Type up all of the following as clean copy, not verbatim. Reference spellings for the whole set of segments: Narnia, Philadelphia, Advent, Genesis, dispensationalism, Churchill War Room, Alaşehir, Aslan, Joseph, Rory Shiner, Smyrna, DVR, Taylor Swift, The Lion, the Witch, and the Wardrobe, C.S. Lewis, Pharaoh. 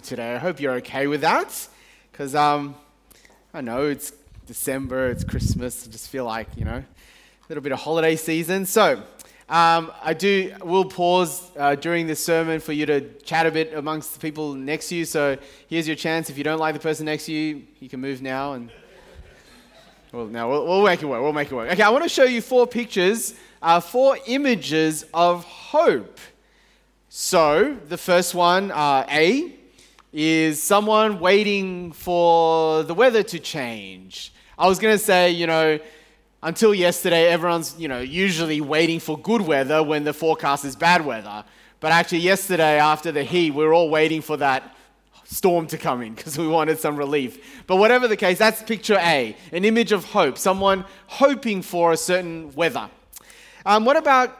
Today. I hope you're okay with that, because I know it's December, it's Christmas, I just feel like, a little bit of holiday season. So we'll pause during this sermon for you to chat a bit amongst the people next to you. So here's your chance. If you don't like the person next to you, you can move now. And we'll make it work. Okay, I want to show you four images of hope. So the first one, A, is someone waiting for the weather to change. I was going to say, until yesterday, everyone's, usually waiting for good weather when the forecast is bad weather. But actually yesterday after the heat, we were all waiting for that storm to come in because we wanted some relief. But whatever the case, that's picture A, an image of hope, someone hoping for a certain weather. What about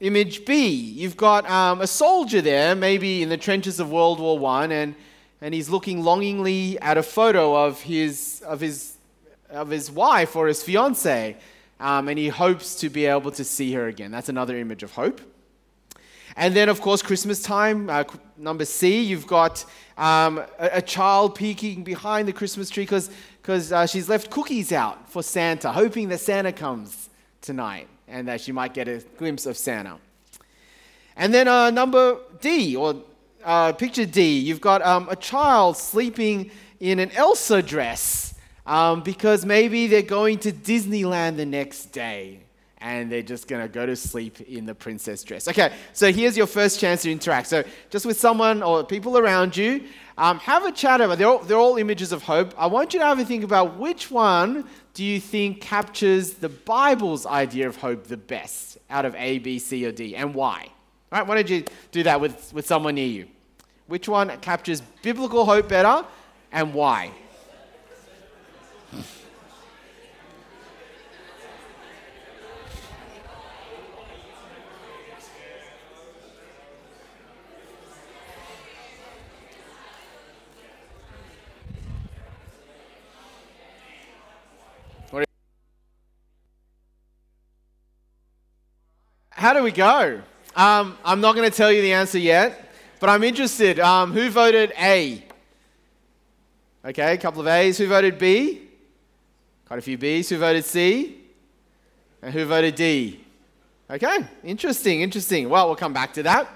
image B? You've got a soldier there, maybe in the trenches of World War I, and he's looking longingly at a photo of his wife or his fiancée, and he hopes to be able to see her again. That's another image of hope. And then, of course, Christmas time, number C, you've got a child peeking behind the Christmas tree because she's left cookies out for Santa, hoping that Santa comes tonight and that she might get a glimpse of Santa. And then number D, or picture D, you've got a child sleeping in an Elsa dress because maybe they're going to Disneyland the next day and they're just going to go to sleep in the princess dress. Okay, so here's your first chance to interact. So just with someone or people around you, have a chat about, they're all images of hope. I want you to have a think about which one do you think captures the Bible's idea of hope the best out of A, B, C, or D, and why? All right, why don't you do that with someone near you? Which one captures biblical hope better, and why? How do we go? I'm not going to tell you the answer yet, but I'm interested. Who voted A? Okay, a couple of A's. Who voted B? Quite a few B's. Who voted C? And who voted D? Okay, interesting. Well, we'll come back to that.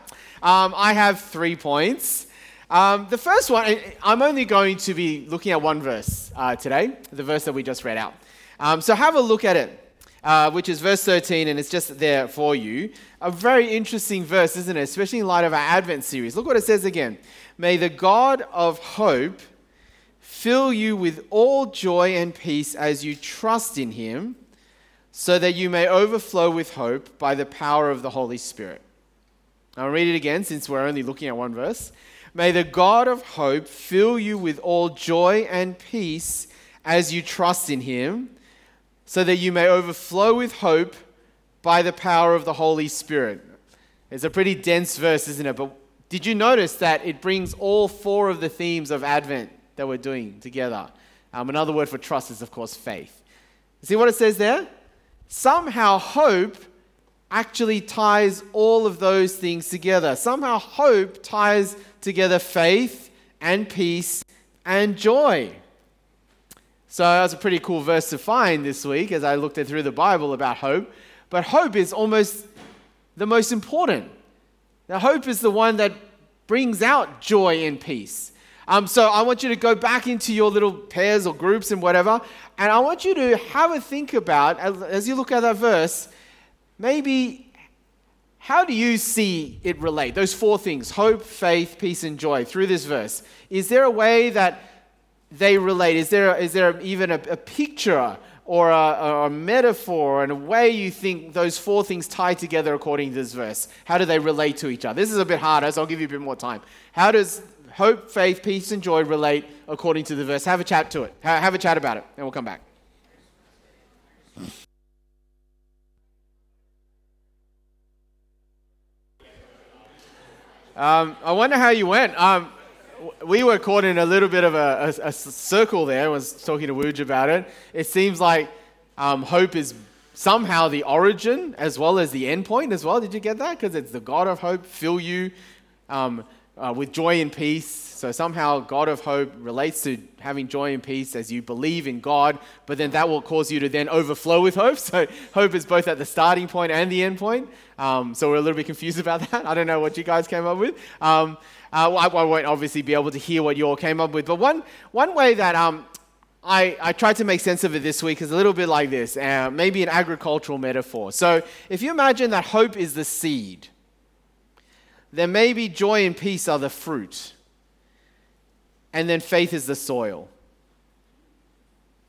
I have 3 points. The first one, I'm only going to be looking at one verse today, the verse that we just read out. So have a look at it. Which is verse 13, and it's just there for you. A very interesting verse, isn't it? Especially in light of our Advent series. Look what it says again. May the God of hope fill you with all joy and peace as you trust in him, so that you may overflow with hope by the power of the Holy Spirit. I'll read it again since we're only looking at one verse. May the God of hope fill you with all joy and peace as you trust in him, so that you may overflow with hope by the power of the Holy Spirit. It's a pretty dense verse, isn't it? But did you notice that it brings all four of the themes of Advent that we're doing together? Another word for trust is, of course, faith. See what it says there? Somehow hope actually ties all of those things together. Somehow hope ties together faith and peace and joy. So that was a pretty cool verse to find this week as I looked through the Bible about hope. But hope is almost the most important. Now, hope is the one that brings out joy and peace. So I want you to go back into your little pairs or groups and whatever. And I want you to have a think about, as you look at that verse, maybe how do you see it relate? Those four things, hope, faith, peace, and joy through this verse. Is there a way that they relate? Is there even a picture or a metaphor and a way you think those four things tie together according to this verse? How do they relate to each other? This is a bit harder, so I'll give you a bit more time. How does hope, faith, peace, and joy relate according to the verse? Have a chat to it. Have a chat about it, and we'll come back. I wonder how you went. We were caught in a little bit of a circle there. I was talking to Wooj about it. It seems like hope is somehow the origin as well as the end point as well. Did you get that? Because it's the God of hope, fill you, with joy and peace. So somehow God of hope relates to having joy and peace as you believe in God, but then that will cause you to then overflow with hope. So hope is both at the starting point and the end point. So we're a little bit confused about that. I don't know what you guys came up with. I won't obviously be able to hear what you all came up with, but one way that I tried to make sense of it this week is a little bit like this, maybe an agricultural metaphor. So if you imagine that hope is the seed, then maybe joy and peace are the fruit, and then faith is the soil.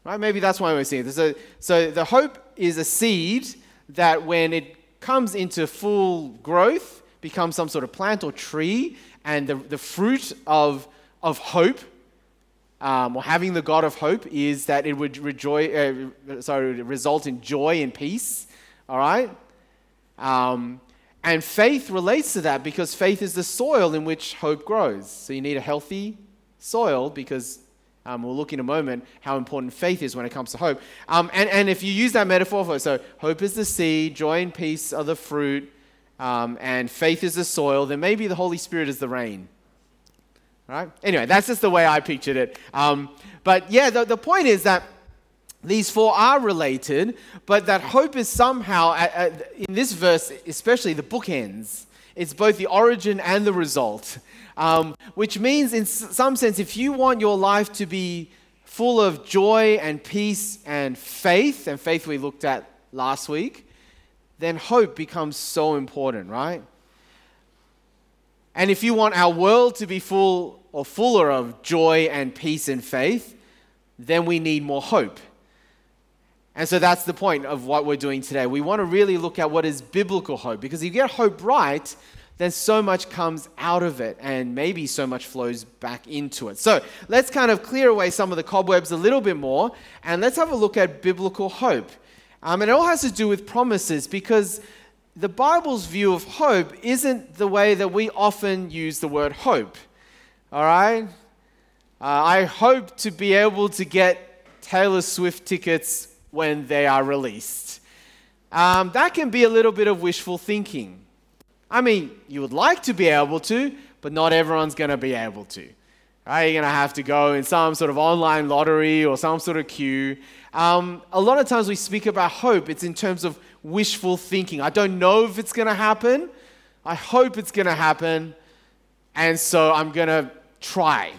Right? Maybe that's why we're seeing this. So the hope is a seed that when it comes into full growth, becomes some sort of plant or tree, and the fruit of hope, or having the God of hope, is that it would result in joy and peace. All right? And faith relates to that because faith is the soil in which hope grows. So you need a healthy soil because we'll look in a moment how important faith is when it comes to hope. And if you use that metaphor for it, so hope is the seed, joy and peace are the fruit, and faith is the soil, then maybe the Holy Spirit is the rain. Right? Anyway, that's just the way I pictured it. But yeah, the point is that these four are related, but that hope is somehow, in this verse, especially the bookends, it's both the origin and the result, which means in some sense, if you want your life to be full of joy and peace and faith we looked at last week, then hope becomes so important, right? And if you want our world to be full or fuller of joy and peace and faith, then we need more hope. And so that's the point of what we're doing today. We want to really look at what is biblical hope, because if you get hope right, then so much comes out of it, and maybe so much flows back into it. So let's kind of clear away some of the cobwebs a little bit more, and let's have a look at biblical hope. And it all has to do with promises, because the Bible's view of hope isn't the way that we often use the word hope. All right? I hope to be able to get Taylor Swift tickets when they are released. That can be a little bit of wishful thinking. I mean, you would like to be able to, but not everyone's going to be able to. Right? You're going to have to go in some sort of online lottery or some sort of queue. A lot of times we speak about hope, it's in terms of wishful thinking. I don't know if it's going to happen. I hope it's going to happen. And so I'm going to try,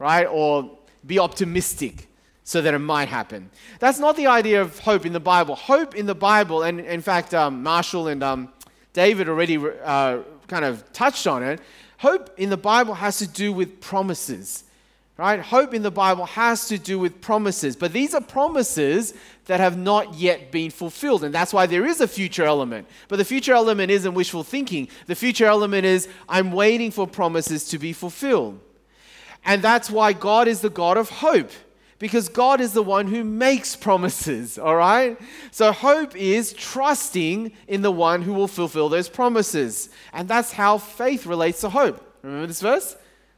right? Or be optimistic, so that it might happen. That's not the idea of hope in the Bible. Hope in the Bible, and in fact, Marshall and David already kind of touched on it. Hope in the Bible has to do with promises, right? Hope in the Bible has to do with promises, but these are promises that have not yet been fulfilled, and that's why there is a future element. But the future element isn't wishful thinking. The future element is, I'm waiting for promises to be fulfilled. And that's why God is the God of hope, because God is the one who makes promises, all right? So hope is trusting in the one who will fulfill those promises. And that's how faith relates to hope. Remember this verse?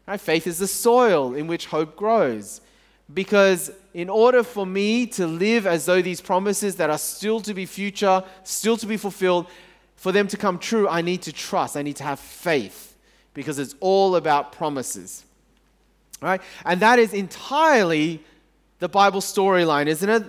Right? Faith is the soil in which hope grows. Because in order for me to live as though these promises that are still to be future, still to be fulfilled, for them to come true, I need to trust. I need to have faith, because it's all about promises, all right? And that is entirely the Bible storyline, isn't it?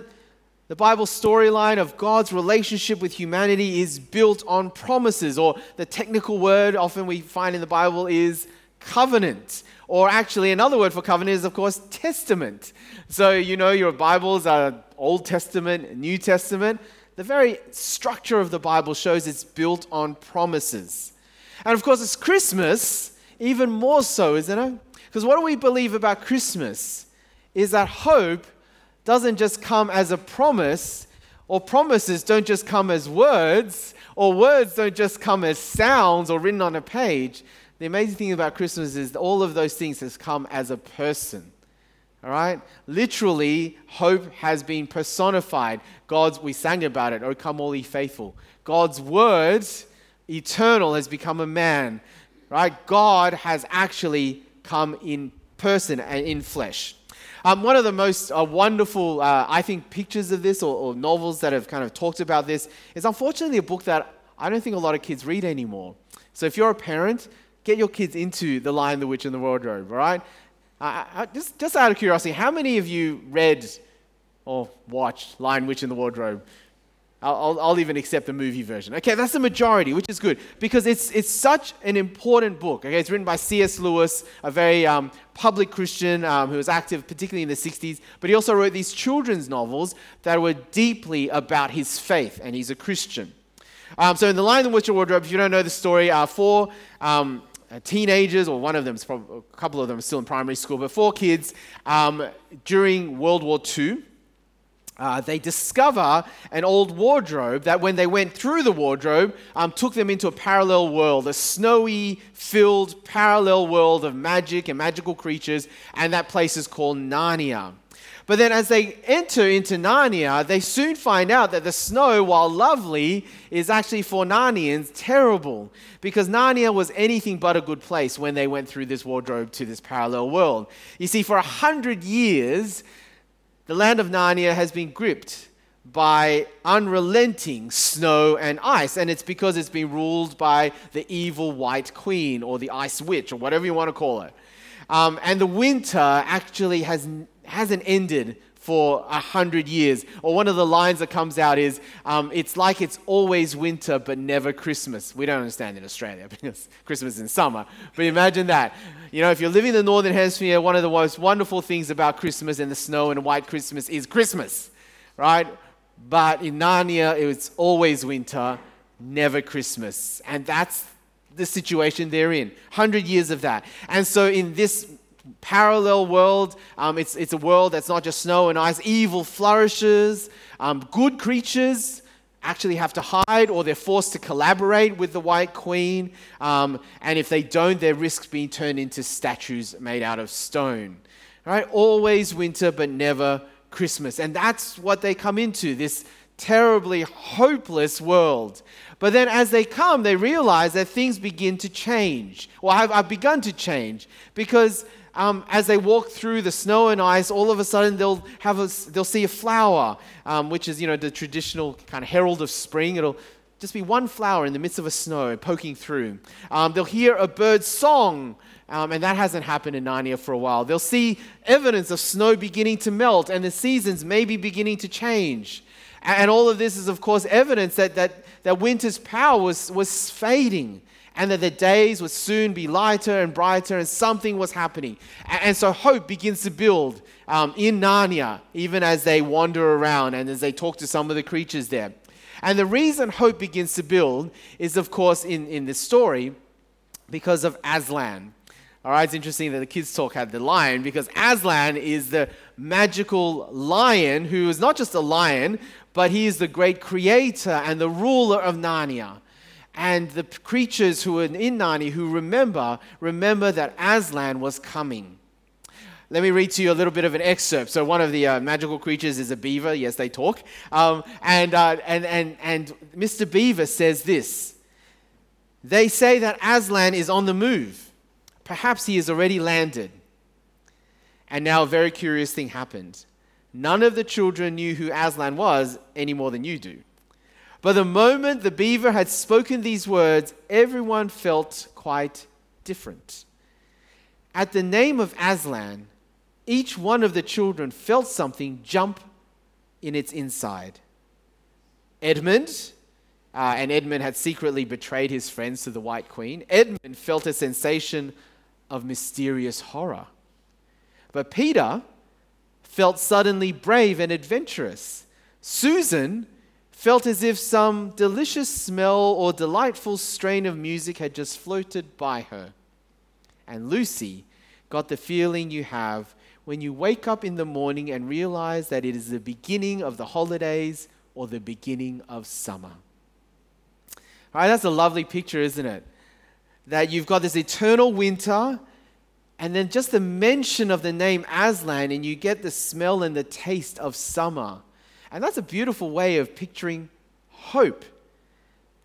The Bible storyline of God's relationship with humanity is built on promises, or the technical word often we find in the Bible is covenant, or actually another word for covenant is, of course, testament. So, you know, your Bibles are Old Testament, New Testament. The very structure of the Bible shows it's built on promises. And of course, it's Christmas, even more so, isn't it? Because what do we believe about Christmas? Is that hope doesn't just come as a promise, or promises don't just come as words, or words don't just come as sounds or written on a page. The amazing thing about Christmas is all of those things has come as a person, all right? Literally, hope has been personified. We sang about it, O come all ye faithful. God's word, eternal, has become a man, right? God has actually come in person and in flesh. One of the most wonderful, I think, pictures of this or novels that have kind of talked about this is, unfortunately, a book that I don't think a lot of kids read anymore. So if you're a parent, get your kids into The Lion, the Witch, and the Wardrobe, all right? Just out of curiosity, how many of you read or watched Lion, Witch, and the Wardrobe? I'll even accept the movie version. Okay, that's the majority, which is good, because it's such an important book. Okay, it's written by C.S. Lewis, a very public Christian who was active particularly in the 60s, but he also wrote these children's novels that were deeply about his faith, and he's a Christian. So in The Lion, the Witch, and the Wardrobe, if you don't know the story, four teenagers, or one of them, a couple of them are still in primary school, but four kids during World War II, they discover an old wardrobe that when they went through the wardrobe, took them into a parallel world, a snowy filled parallel world of magic and magical creatures, and that place is called Narnia. But then as they enter into Narnia, they soon find out that the snow, while lovely, is actually for Narnians terrible, because Narnia was anything but a good place when they went through this wardrobe to this parallel world. You see, for 100 years, the land of Narnia has been gripped by unrelenting snow and ice, and it's because it's been ruled by the evil White Queen, or the Ice Witch, or whatever you want to call it. And the winter actually hasn't ended for 100 years. Or one of the lines that comes out is, it's like it's always winter but never Christmas. We don't understand in Australia because Christmas is in summer. But imagine that. You know, if you're living in the Northern Hemisphere, one of the most wonderful things about Christmas and the snow and white Christmas is Christmas, right? But in Narnia, it's always winter, never Christmas. And that's the situation they're in. 100 years of that. And so in this parallel world, it's a world that's not just snow and ice. Evil flourishes. Good creatures actually have to hide, or they're forced to collaborate with the White Queen, and if they don't, they risk being turned into statues made out of stone. All right? Always winter but never Christmas, and that's what they come into, this terribly hopeless world. But then as they come, they realize that things begin to change, or have begun to change, because as they walk through the snow and ice, all of a sudden they'll see a flower, which is, you know, the traditional kind of herald of spring. It'll just be one flower in the midst of a snow poking through. They'll hear a bird's song, and that hasn't happened in Narnia for a while. They'll see evidence of snow beginning to melt, and the seasons may be beginning to change. And all of this is, of course, evidence that winter's power was fading, and that the days would soon be lighter and brighter, and something was happening. And so hope begins to build in Narnia, even as they wander around and as they talk to some of the creatures there. And the reason hope begins to build is, of course, in this story, because of Aslan. All right, it's interesting that the kids' talk had the lion, because Aslan is the magical lion who is not just a lion, but he is the great creator and the ruler of Narnia. And the creatures who are in Narnia who remember that Aslan was coming. Let me read to you a little bit of an excerpt. So one of the magical creatures is a beaver. Yes, they talk. And Mr. Beaver says this. They say that Aslan is on the move. Perhaps he has already landed. And now a very curious thing happened. None of the children knew who Aslan was any more than you do. But the moment the beaver had spoken these words, everyone felt quite different. At the name of Aslan, each one of the children felt something jump in its inside. Edmund... and Edmund had secretly betrayed his friends to the White Queen. Edmund felt a sensation of mysterious horror. But Peter felt suddenly brave and adventurous. Susan felt as if some delicious smell or delightful strain of music had just floated by her. And Lucy got the feeling you have when you wake up in the morning and realize that it is the beginning of the holidays or the beginning of summer. Right, that's a lovely picture, isn't it? That you've got this eternal winter, and then just the mention of the name Aslan, and you get the smell and the taste of summer. And that's a beautiful way of picturing hope.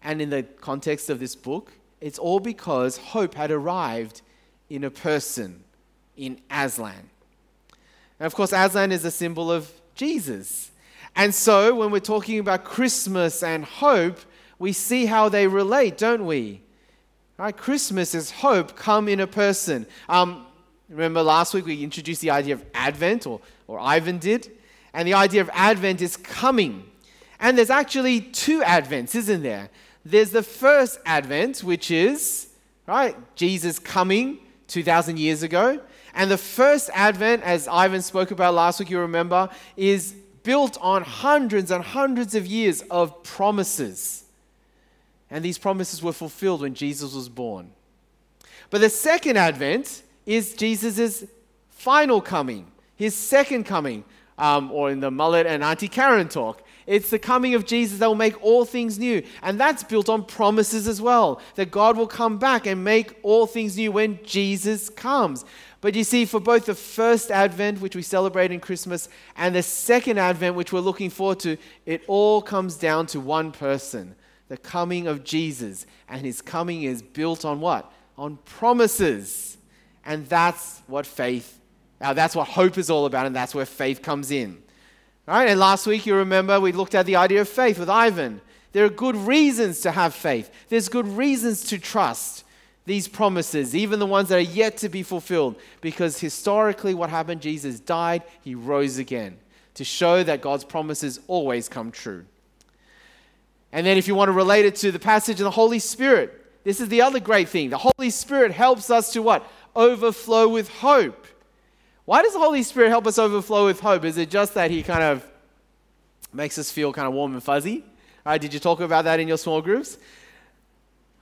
And in the context of this book, it's all because hope had arrived in a person, in Aslan. And of course, Aslan is a symbol of Jesus. And so when we're talking about Christmas and hope, we see how they relate, don't we? Right? Christmas is hope come in a person. Remember last week we introduced the idea of Advent, or Ivan did. And the idea of Advent is coming. And there's actually two Advents, isn't there? There's the first Advent, which is, right, Jesus coming 2,000 years ago. And the first Advent, as Ivan spoke about last week, you remember, is built on hundreds and hundreds of years of promises. And these promises were fulfilled when Jesus was born. But the second Advent is Jesus' final coming, his second coming, or in the mullet and Auntie Karen talk. It's the coming of Jesus that will make all things new. And that's built on promises as well, that God will come back and make all things new when Jesus comes. But you see, for both the first Advent, which we celebrate in Christmas, and the second Advent, which we're looking forward to, it all comes down to one person, the coming of Jesus. And his coming is built on what? On promises. And that's what faith, that's what hope is all about, and that's where faith comes in. All right, and last week, you remember, we looked at the idea of faith with Ivan. There are good reasons to have faith. There's good reasons to trust these promises, even the ones that are yet to be fulfilled, because historically what happened, Jesus died, he rose again, to show that God's promises always come true. And then if you want to relate it to the passage of the Holy Spirit, this is the other great thing. The Holy Spirit helps us to what? Overflow with hope. Why does the Holy Spirit help us overflow with hope? Is it just that he kind of makes us feel kind of warm and fuzzy? All right, did you talk about that in your small groups?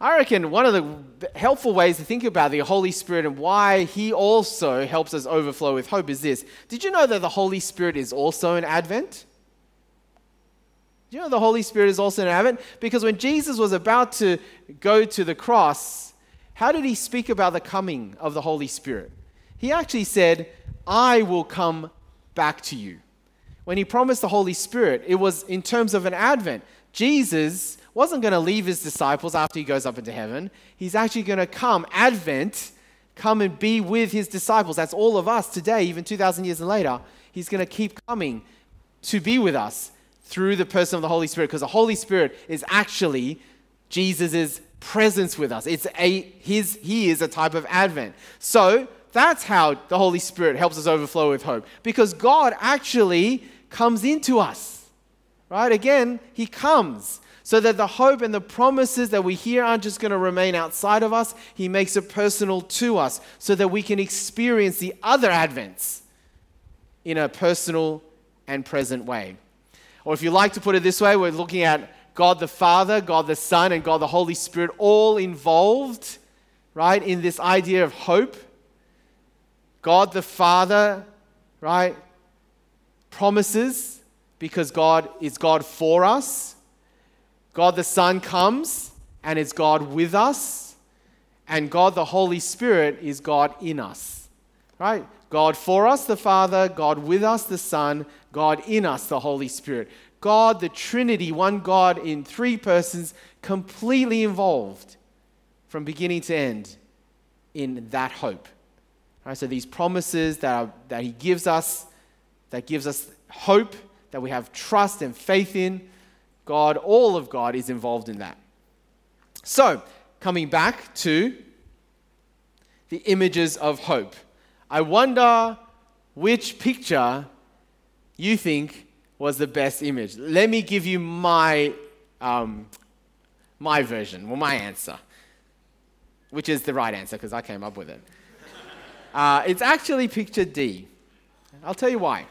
I reckon one of the helpful ways to think about the Holy Spirit and why he also helps us overflow with hope is this. Did you know that the Holy Spirit is also in Advent? Do you know the Holy Spirit is also in Advent? Because when Jesus was about to go to the cross, how did he speak about the coming of the Holy Spirit? He actually said, I will come back to you. When he promised the Holy Spirit, it was in terms of an Advent. Jesus wasn't going to leave his disciples after he goes up into heaven. He's actually going to come, Advent, come and be with his disciples. That's all of us today, even 2,000 years later. He's going to keep coming to be with us through the person of the Holy Spirit, because the Holy Spirit is actually Jesus' presence with us. He is a type of Advent. So that's how the Holy Spirit helps us overflow with hope, because God actually comes into us, right? Again, he comes so that the hope and the promises that we hear aren't just going to remain outside of us. He makes it personal to us so that we can experience the other Advents in a personal and present way. Or if you like to put it this way, we're looking at God the Father, God the Son, and God the Holy Spirit all involved, right, in this idea of hope. God the Father, right, promises because God is God for us. God the Son comes and is God with us. And God the Holy Spirit is God in us, right? God for us, the Father, God with us, the Son, God in us, the Holy Spirit. God, the Trinity, one God in three persons, completely involved from beginning to end in that hope. Right, so these promises that he gives us, that gives us hope, that we have trust and faith in, God, all of God is involved in that. So, coming back to the images of hope. I wonder which picture you think was the best image. Let me give you my version, or my answer, which is the right answer because I came up with it. It's actually picture D. I'll tell you why.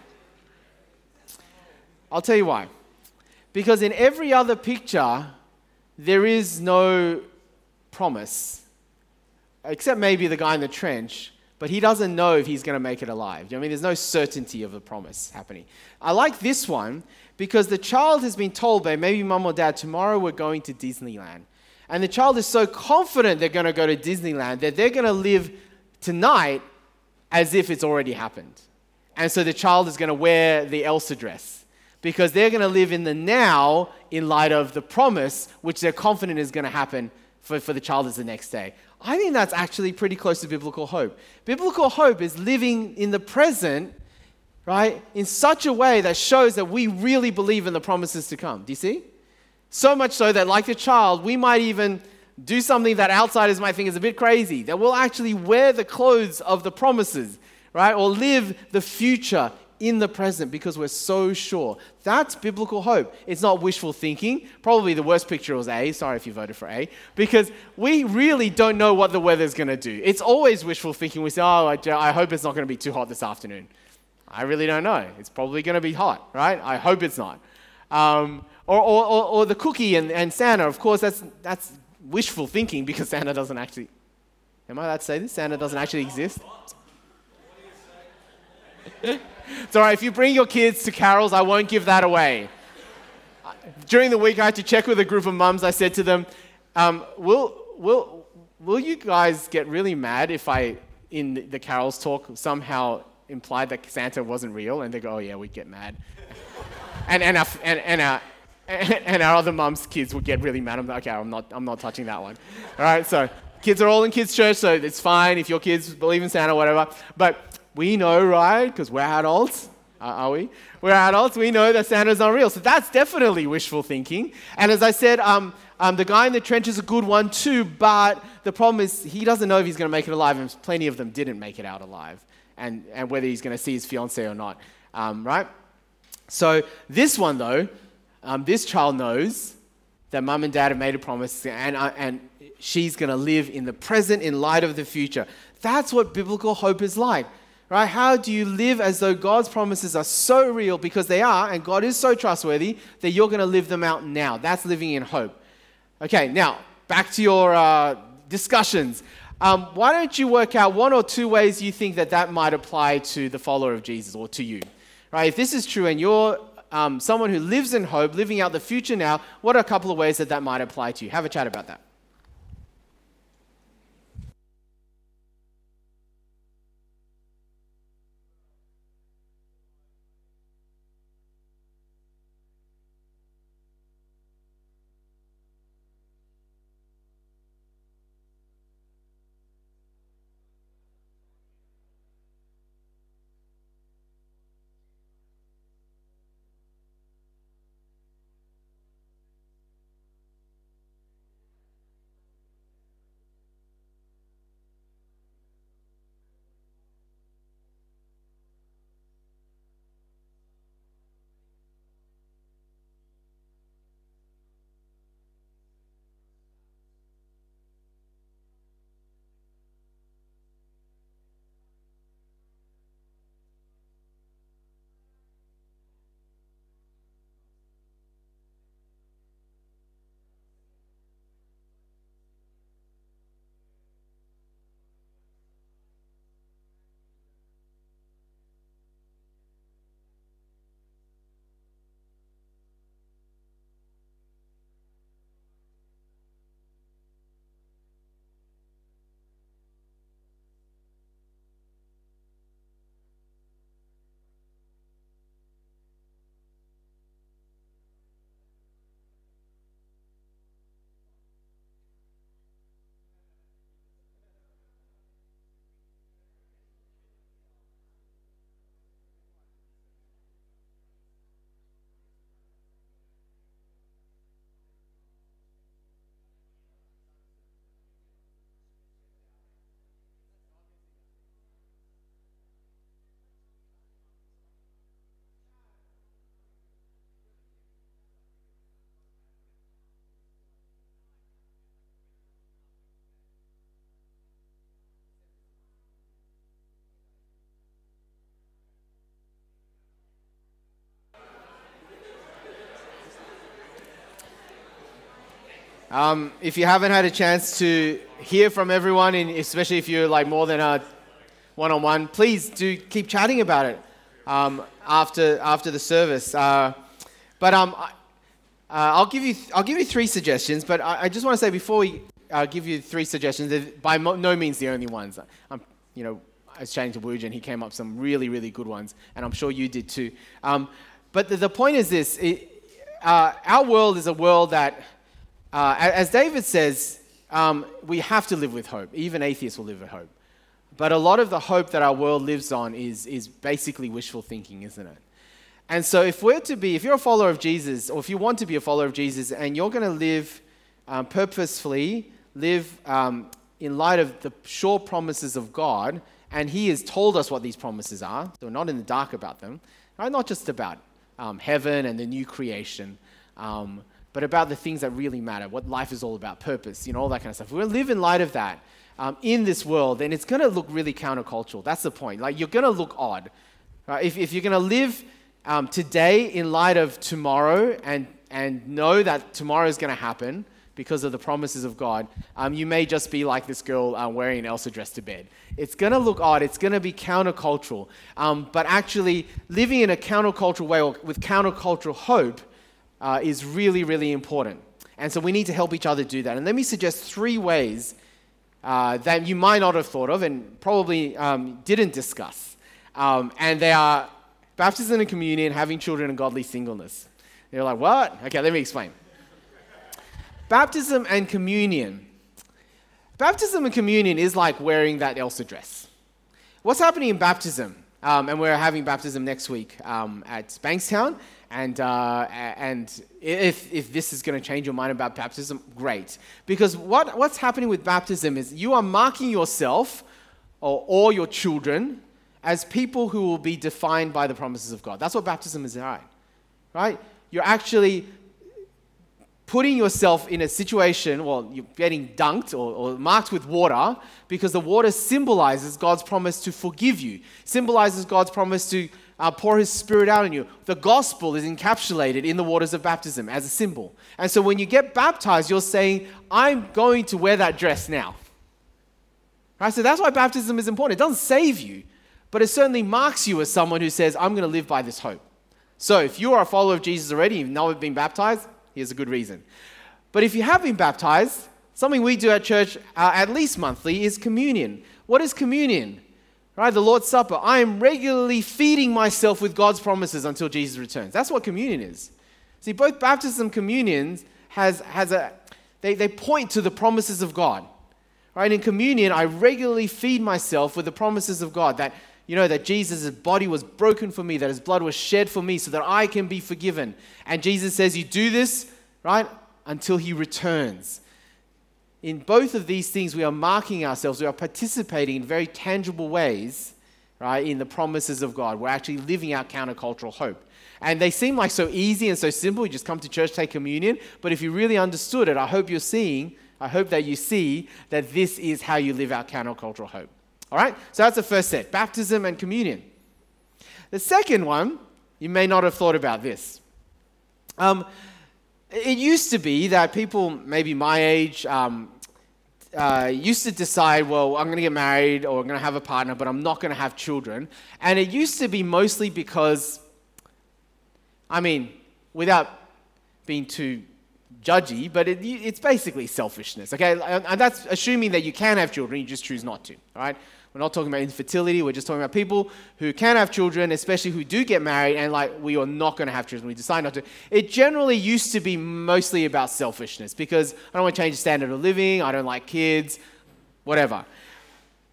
Because in every other picture, there is no promise, except maybe the guy in the trench, but he doesn't know if he's going to make it alive. I mean, there's no certainty of a promise happening. I like this one because the child has been told by maybe mum or dad, tomorrow we're going to Disneyland. And the child is so confident they're going to go to Disneyland that they're going to live tonight as if it's already happened. And so the child is going to wear the Elsa dress because they're going to live in the now in light of the promise, which they're confident is going to happen for the child is the next day. I think that's actually pretty close to biblical hope. Biblical hope is living in the present, right, in such a way that shows that we really believe in the promises to come. Do you see? So much so that like the child, we might even do something that outsiders might think is a bit crazy, that we'll actually wear the clothes of the promises, right? Or live the future in the present because we're so sure. That's biblical hope. It's not wishful thinking. Probably the worst picture was A. Sorry if you voted for A. Because we really don't know what the weather's going to do. It's always wishful thinking. We say, oh, I hope it's not going to be too hot this afternoon. I really don't know. It's probably going to be hot, right? I hope it's not. Or the cookie and Santa. Of course, that's wishful thinking because Santa doesn't actually... Am I allowed to say this? Santa doesn't actually exist. It's all right. If you bring your kids to carols, I won't give that away. During the week, I had to check with a group of mums. I said to them, will you guys get really mad if I, in the carols talk, somehow implied that Santa wasn't real? And they go, oh yeah, we'd get mad. And our other mum's kids would get really mad. I'm like, okay, I'm not touching that one. All right. So kids are all in kids' church, so it's fine if your kids believe in Santa, whatever. But we know, right? Because we're adults, are we? We're adults. We know that Santa's not real. So that's definitely wishful thinking. And as I said, the guy in the trench is a good one too, but the problem is he doesn't know if he's going to make it alive, and plenty of them didn't make it out alive, and whether he's going to see his fiancée or not, right? So this one, though, this child knows that mum and dad have made a promise, and she's going to live in the present in light of the future. That's what biblical hope is like. Right? How do you live as though God's promises are so real, because they are, and God is so trustworthy that you're going to live them out now? That's living in hope. Okay, now back to your discussions. Why don't you work out one or two ways you think that might apply to the follower of Jesus or to you? Right? If this is true and you're someone who lives in hope, living out the future now, what are a couple of ways that might apply to you? Have a chat about that. If you haven't had a chance to hear from everyone, especially if you're like more than a one-on-one, please do keep chatting about it after the service. I'll give you three suggestions. But I just want to say before we give you three suggestions, they're by no means the only ones. I was chatting to Wooja and he came up with some really, really good ones, and I'm sure you did too. But the point is this: our world is a world that. As David says, we have to live with hope. Even atheists will live with hope. But a lot of the hope that our world lives on is basically wishful thinking, isn't it? And so if you're a follower of Jesus, or if you want to be a follower of Jesus, and you're going to live purposefully, live in light of the sure promises of God, and He has told us what these promises are, so we're not in the dark about them, right? Not just about heaven and the new creation, but about the things that really matter, what life is all about, purpose, all that kind of stuff. If we live in light of that in this world, then it's going to look really countercultural. That's the point. Like, you're going to look odd, right? If you're going to live today in light of tomorrow and know that tomorrow is going to happen because of the promises of God, you may just be like this girl wearing an Elsa dress to bed. It's going to look odd. It's going to be countercultural. But actually living in a countercultural way or with countercultural hope is really, really important. And so we need to help each other do that. And let me suggest three ways that you might not have thought of and probably didn't discuss. And they are baptism and communion, having children, and godly singleness. And you're like, what? Okay, let me explain. Baptism and communion. Baptism and communion is like wearing that Elsa dress. What's happening in baptism? And we're having baptism next week at Bankstown. And if this is going to change your mind about baptism, great. Because what's happening with baptism is you are marking yourself or your children as people who will be defined by the promises of God. That's what baptism is, right? You're actually putting yourself in a situation, well, you're getting dunked or marked with water because the water symbolizes God's promise to forgive you, symbolizes God's promise to pour His Spirit out on you. The gospel is encapsulated in the waters of baptism as a symbol. And so when you get baptized, you're saying, I'm going to wear that dress now. Right? So that's why baptism is important. It doesn't save you, but it certainly marks you as someone who says, I'm going to live by this hope. So if you are a follower of Jesus already, you've never been baptized, here's a good reason. But if you have been baptized, something we do at church at least monthly is communion. What is communion? Right, the Lord's Supper. I am regularly feeding myself with God's promises until Jesus returns. That's what communion is. See, both baptism and communion they point to the promises of God. Right, in communion, I regularly feed myself with the promises of God that that Jesus' body was broken for me, that His blood was shed for me so that I can be forgiven. And Jesus says, you do this, right, until He returns. In both of these things, we are marking ourselves. We are participating in very tangible ways, right, in the promises of God. We're actually living out countercultural hope. And they seem like so easy and so simple. You just come to church, take communion. But if you really understood it, I hope that you see that this is how you live out countercultural hope. All right, so that's the first set, baptism and communion. The second one, you may not have thought about this. It used to be that people, maybe my age, used to decide, well, I'm going to get married or I'm going to have a partner, but I'm not going to have children. And it used to be mostly because, without being too judgy, but it's basically selfishness, okay? And that's assuming that you can have children, you just choose not to, all right? We're not talking about infertility, we're just talking about people who can have children, especially who do get married, and we are not going to have children, we decide not to. It generally used to be mostly about selfishness, because I don't want to change the standard of living, I don't like kids, whatever.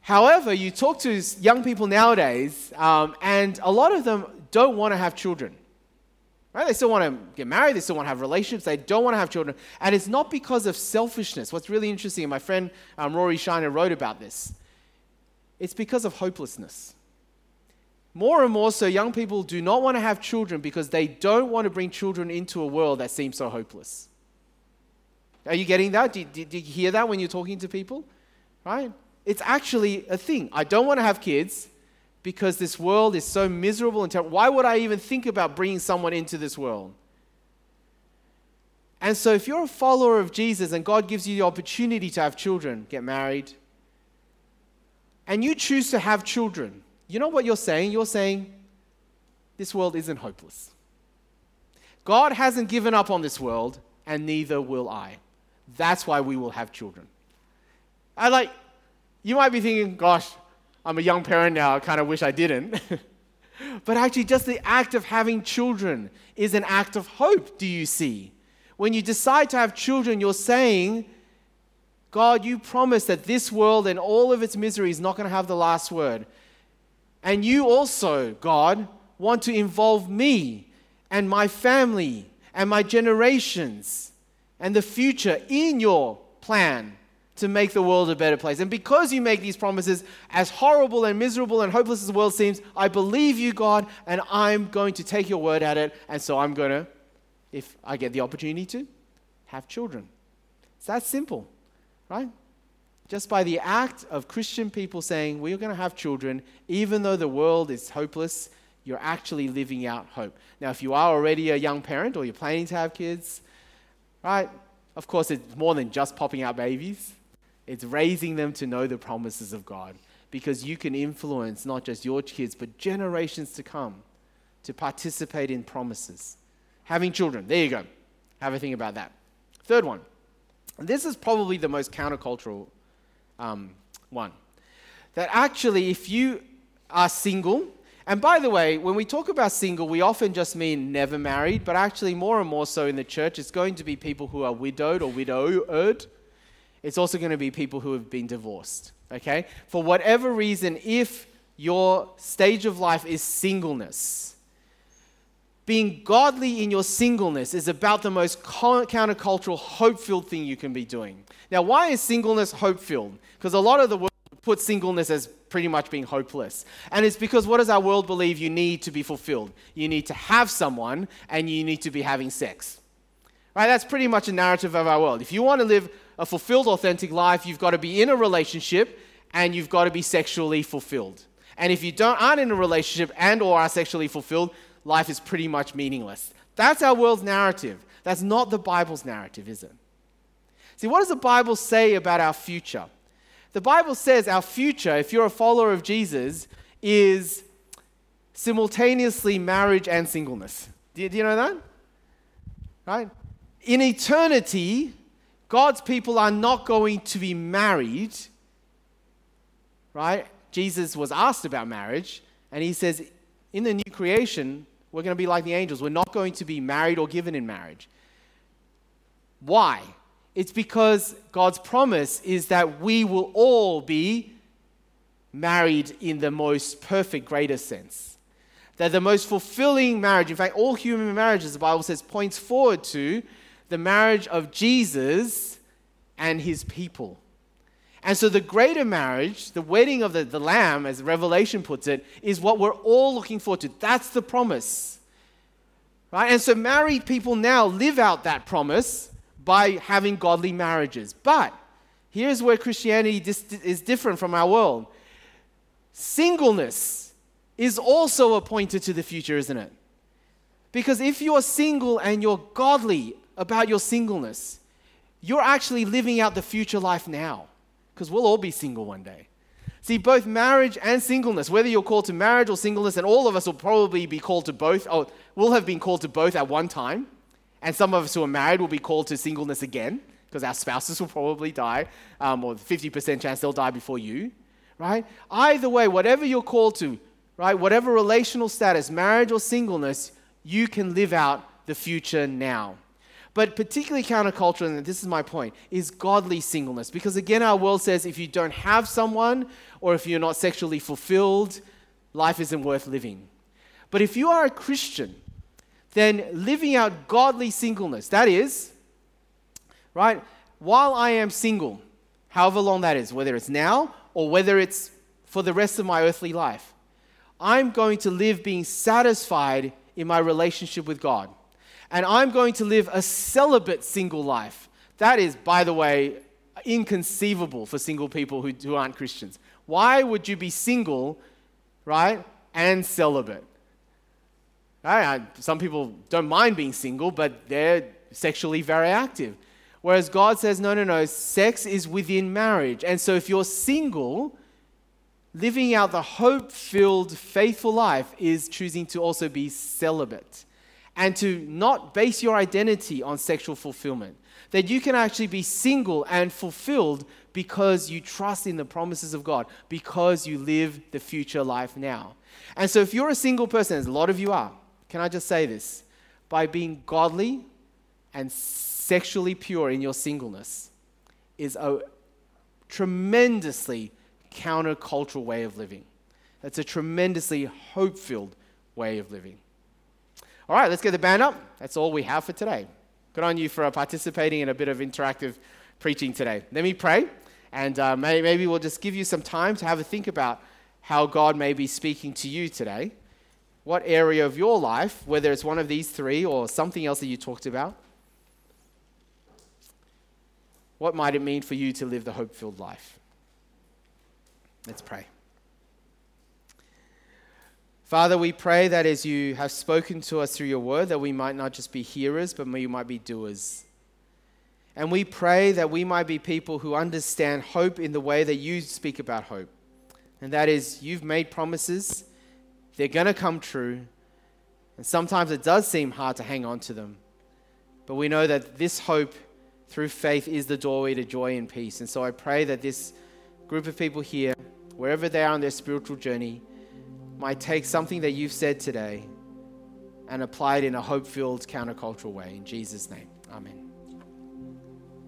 However, you talk to young people nowadays, and a lot of them don't want to have children. Right? They still want to get married, they still want to have relationships, they don't want to have children. And it's not because of selfishness. What's really interesting, and my friend Rory Shiner wrote about this, it's because of hopelessness. More and more so, young people do not want to have children because they don't want to bring children into a world that seems so hopeless. Are you getting that? Do you hear that when you're talking to people? Right? It's actually a thing. I don't want to have kids because this world is so miserable and terrible. Why would I even think about bringing someone into this world? And so if you're a follower of Jesus and God gives you the opportunity to have children, get married, and you choose to have children, you know what you're saying? You're saying, this world isn't hopeless. God hasn't given up on this world, and neither will I. That's why we will have children. And you might be thinking, gosh, I'm a young parent now, I kind of wish I didn't. But actually, just the act of having children is an act of hope, do you see? When you decide to have children, you're saying, God, you promised that this world and all of its misery is not going to have the last word. And you also, God, want to involve me and my family and my generations and the future in your plan to make the world a better place. And because you make these promises, as horrible and miserable and hopeless as the world seems, I believe you, God, and I'm going to take your word at it. And so I'm going to, if I get the opportunity to, have children. It's that simple, right? Just by the act of Christian people saying, we're going to have children, even though the world is hopeless, you're actually living out hope. Now, if you are already a young parent or you're planning to have kids, right? Of course, it's more than just popping out babies. It's raising them to know the promises of God, because you can influence not just your kids, but generations to come to participate in promises. Having children, there you go. Have a think about that. Third one. This is probably the most countercultural one. That actually, if you are single, and by the way, when we talk about single, we often just mean never married, but actually more and more so in the church, it's going to be people who are widowed or widowed. It's also going to be people who have been divorced, okay? For whatever reason, if your stage of life is singleness, being godly in your singleness is about the most countercultural, hope-filled thing you can be doing. Now, why is singleness hope-filled? Because a lot of the world puts singleness as pretty much being hopeless. And it's because what does our world believe you need to be fulfilled? You need to have someone and you need to be having sex, right? That's pretty much a narrative of our world. If you want to live a fulfilled, authentic life, you've got to be in a relationship and you've got to be sexually fulfilled. And if you aren't in a relationship and or are sexually fulfilled, life is pretty much meaningless. That's our world's narrative. That's not the Bible's narrative, is it? See, what does the Bible say about our future? The Bible says our future, if you're a follower of Jesus, is simultaneously marriage and singleness. Do you know that? Right? In eternity, God's people are not going to be married, right? Jesus was asked about marriage, and he says, in the new creation, we're going to be like the angels. We're not going to be married or given in marriage. Why? It's because God's promise is that we will all be married in the most perfect, greatest sense. That the most fulfilling marriage, in fact, all human marriages, the Bible says, points forward to the marriage of Jesus and his people. And so the greater marriage, the wedding of the Lamb, as Revelation puts it, is what we're all looking forward to. That's the promise, right? And so married people now live out that promise by having godly marriages. But here's where Christianity is different from our world. Singleness is also a pointer to the future, isn't it? Because if you're single and you're godly about your singleness, you're actually living out the future life now, because we'll all be single one day. See, both marriage and singleness, whether you're called to marriage or singleness, and all of us will probably be called to both, or we'll have been called to both at one time, and some of us who are married will be called to singleness again, because our spouses will probably die, or 50% chance they'll die before you, right? Either way, whatever you're called to, right, whatever relational status, marriage or singleness, you can live out the future now. But particularly countercultural, and this is my point, is godly singleness. Because again, our world says if you don't have someone or if you're not sexually fulfilled, life isn't worth living. But if you are a Christian, then living out godly singleness, that is, right, while I am single, however long that is, whether it's now or whether it's for the rest of my earthly life, I'm going to live being satisfied in my relationship with God. And I'm going to live a celibate single life. That is, by the way, inconceivable for single people who aren't Christians. Why would you be single, right, and celibate? Some people don't mind being single, but they're sexually very active. Whereas God says, no, sex is within marriage. And so if you're single, living out the hope-filled, faithful life is choosing to also be celibate, and to not base your identity on sexual fulfillment. That you can actually be single and fulfilled because you trust in the promises of God, because you live the future life now. And so if you're a single person, as a lot of you are, can I just say this? By being godly and sexually pure in your singleness is a tremendously countercultural way of living. It's a tremendously hope-filled way of living. All right, let's get the band up. That's all we have for today. Good on you for participating in a bit of interactive preaching today. Let me pray, And maybe we'll just give you some time to have a think about how God may be speaking to you today. What area of your life, whether it's one of these three or something else that you talked about, what might it mean for you to live the hope-filled life? Let's pray. Father, we pray that as you have spoken to us through your word, that we might not just be hearers, but we might be doers. And we pray that we might be people who understand hope in the way that you speak about hope. And that is, you've made promises, they're going to come true. And sometimes it does seem hard to hang on to them. But we know that this hope through faith is the doorway to joy and peace. And so I pray that this group of people here, wherever they are on their spiritual journey, might take something that you've said today and apply it in a hope-filled, countercultural way. In Jesus' name, amen.